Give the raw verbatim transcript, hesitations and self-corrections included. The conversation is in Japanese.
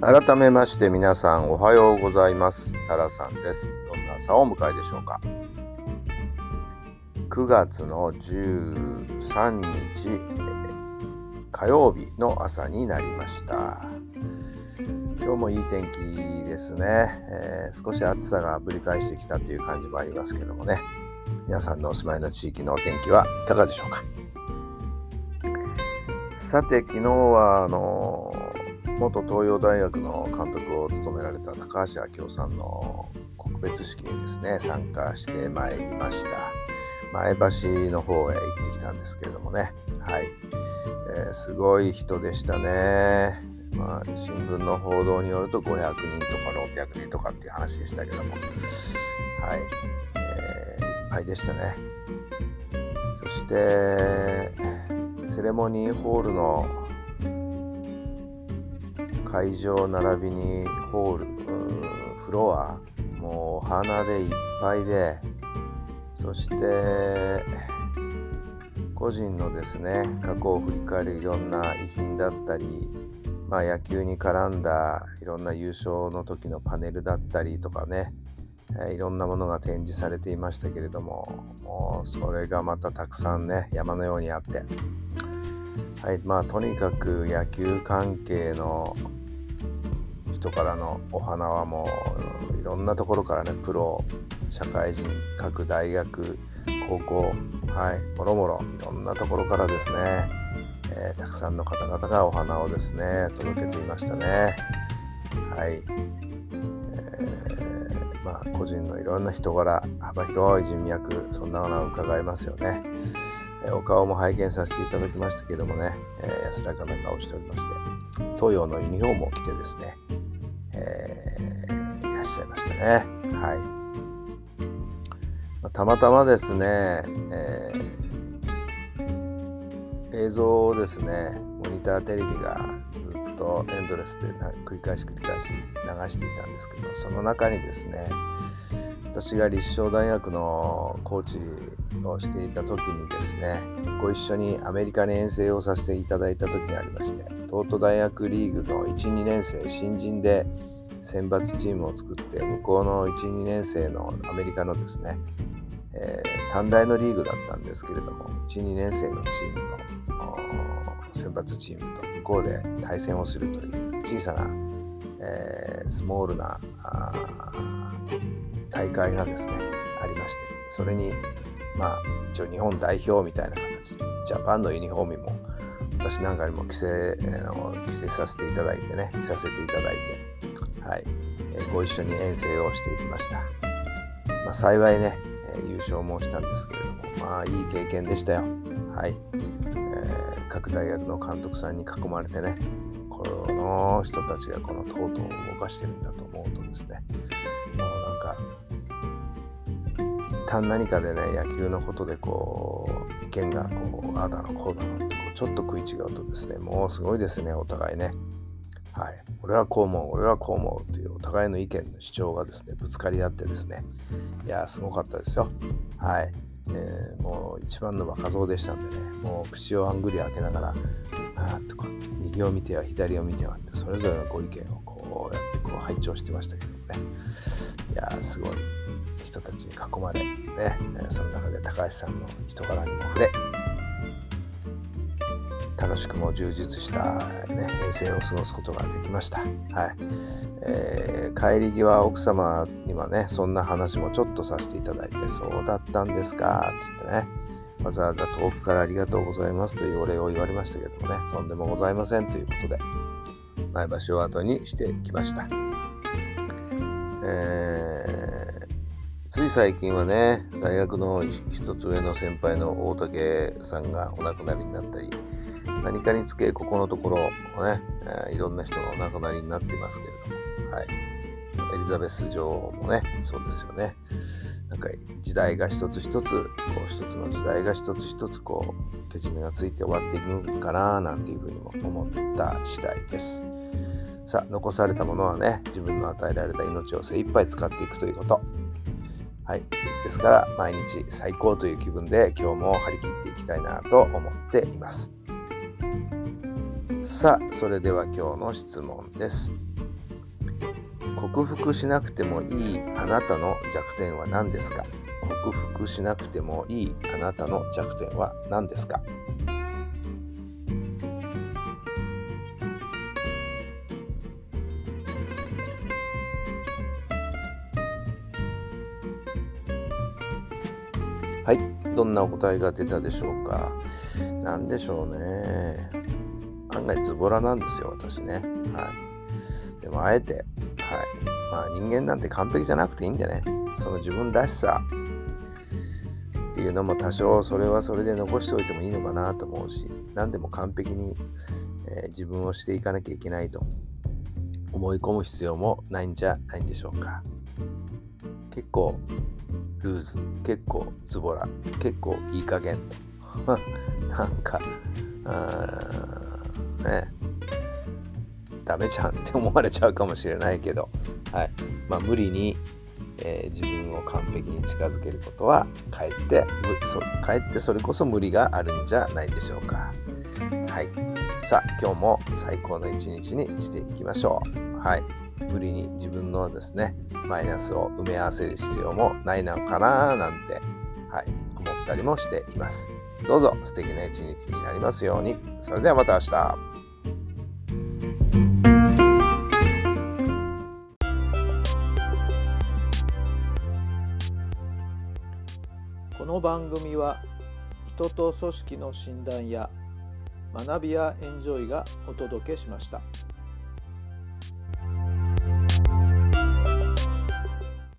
改めまして皆さんおはようございます。タラさんです。どんな朝をお迎えでしょうか。くがつのじゅうさんにち火曜日の朝になりました。今日もいい天気ですね、えー、少し暑さがぶり返してきたという感じもありますけどもね、皆さんのお住まいの地域のお天気はいかがでしょうか。さて、昨日はあのー元東洋大学の監督を務められた高橋明夫さんの告別式にですね参加してまいりました。前橋の方へ行ってきたんですけれどもね、はい、えー、すごい人でしたね。まあ、新聞の報道によるとごひゃくにんとかろっぴゃくにんとかっていう話でしたけども、はい、えー、いっぱいでしたね。そしてセレモニーホールの会場並びにホール、フロアもうお花でいっぱいで、そして個人のですね過去を振り返るいろんな遺品だったり、まあ、野球に絡んだいろんな優勝の時のパネルだったりとかね、いろんなものが展示されていましたけれども、もうそれがまたたくさんね山のようにあって、はい、まあ、とにかく野球関係の人からのお花はもういろんなところからね、プロ、社会人、各大学、高校、はい、もろもろいろんなところからですね、えー、たくさんの方々がお花をですね届けていましたね。はい、えー、まあ個人のいろんな人柄、幅広い人脈、そんなものを伺いますよね。お顔も拝見させていただきましたけどもね、えー、安らかな顔をしておりまして、東洋のユニフォームを着てですね、えー、いらっしゃいましたね。はい、まあ、たまたまですね、えー、映像をですねモニターテレビがずっとエンドレスで繰り返し繰り返し流していたんですけど、その中にですね私が立正大学のコーチをしていた時にですねご一緒にアメリカに遠征をさせていただいた時がありまして、東都大学リーグの いち,に 年生新人で選抜チームを作って、向こうの いち,に 年生のアメリカのですね、えー、短大のリーグだったんですけれども いち,に 年生のチームの選抜チームと向こうで対戦をするという小さな、えー、スモールな大会がですねありまして、それにまあ一応日本代表みたいな形でジャパンのユニフォームも私なんかにも着せ、の着せさせていただいてね着させていただいて、はい、えー、ご一緒に遠征をしていきました。まあ、幸いね、えー、優勝もしたんですけれども、まあいい経験でしたよ。はい、えー、各大学の監督さんに囲まれてね、この人たちがこのトートを動かしてるんだと思うとですね、もうなんか一旦何かでね野球のことでこう意見がこうああだのこうだのってこうちょっと食い違うとですね、もうすごいですねお互いね、はい、俺はこう思う俺はこう思うというお互いの意見の主張がですねぶつかり合ってですね、いやすごかったですよ。はい、えー、もう一番の若造でしたんでね、もう口をあんぐり開けながらあとか右を見ては左を見てはってそれぞれのご意見をこうやってこう拝聴してましたけどね、いやすごい人たちに囲まれ、ね、その中で高橋さんの人柄にも触れ、楽しくも充実した、ね、平成を過ごすことができました。はい、えー、帰り際奥様にはねそんな話もちょっとさせていただいて、そうだったんですかって言ってね、わざわざ遠くからありがとうございますというお礼を言われましたけどもね、とんでもございませんということで前橋を後にしてきました。えー、つい最近はね大学の一つ上の先輩の大竹さんがお亡くなりになったり、何かにつけここのところね、えー、いろんな人がお亡くなりになっていますけれども、はい、エリザベス女王もねそうですよね。なんか時代が一つ一つこう一つの時代が一つ一つこうけじめがついて終わっていくのかななんていうふうにも思った次第です。さあ、残されたものはね自分の与えられた命を精一杯使っていくということ、はい、ですから毎日最高という気分で今日も張り切っていきたいなと思っています。さあ、それでは今日の質問です。克服しなくてもいいあなたの弱点は何ですか？克服しなくてもいいあなたの弱点は何ですか？はい、どんなお答えが出たでしょうか。なんでしょうね。案外ズボラなんですよ、私ね。はい。でもあえて、はい。まあ人間なんて完璧じゃなくていいんでね。その自分らしさっていうのも多少それはそれで残しておいてもいいのかなと思うし、何でも完璧に、えー、自分をしていかなきゃいけないと思い込む必要もないんじゃないんでしょうか。結構ルーズ、結構ズボラ、結構いい加減なんかねダメじゃんって思われちゃうかもしれないけど、はい、まあ無理に、えー、自分を完璧に近づけることはかえってそかえってそれこそ無理があるんじゃないでしょうか。はい、さあ今日も最高の一日にしていきましょう。はい、無理に自分のですねマイナスを埋め合わせる必要もないのかななんて、はい、思ったりもしています。どうぞ素敵な一日になりますように。それではまた明日。この番組は人と組織の診断や学びやエンジョイがお届けしました。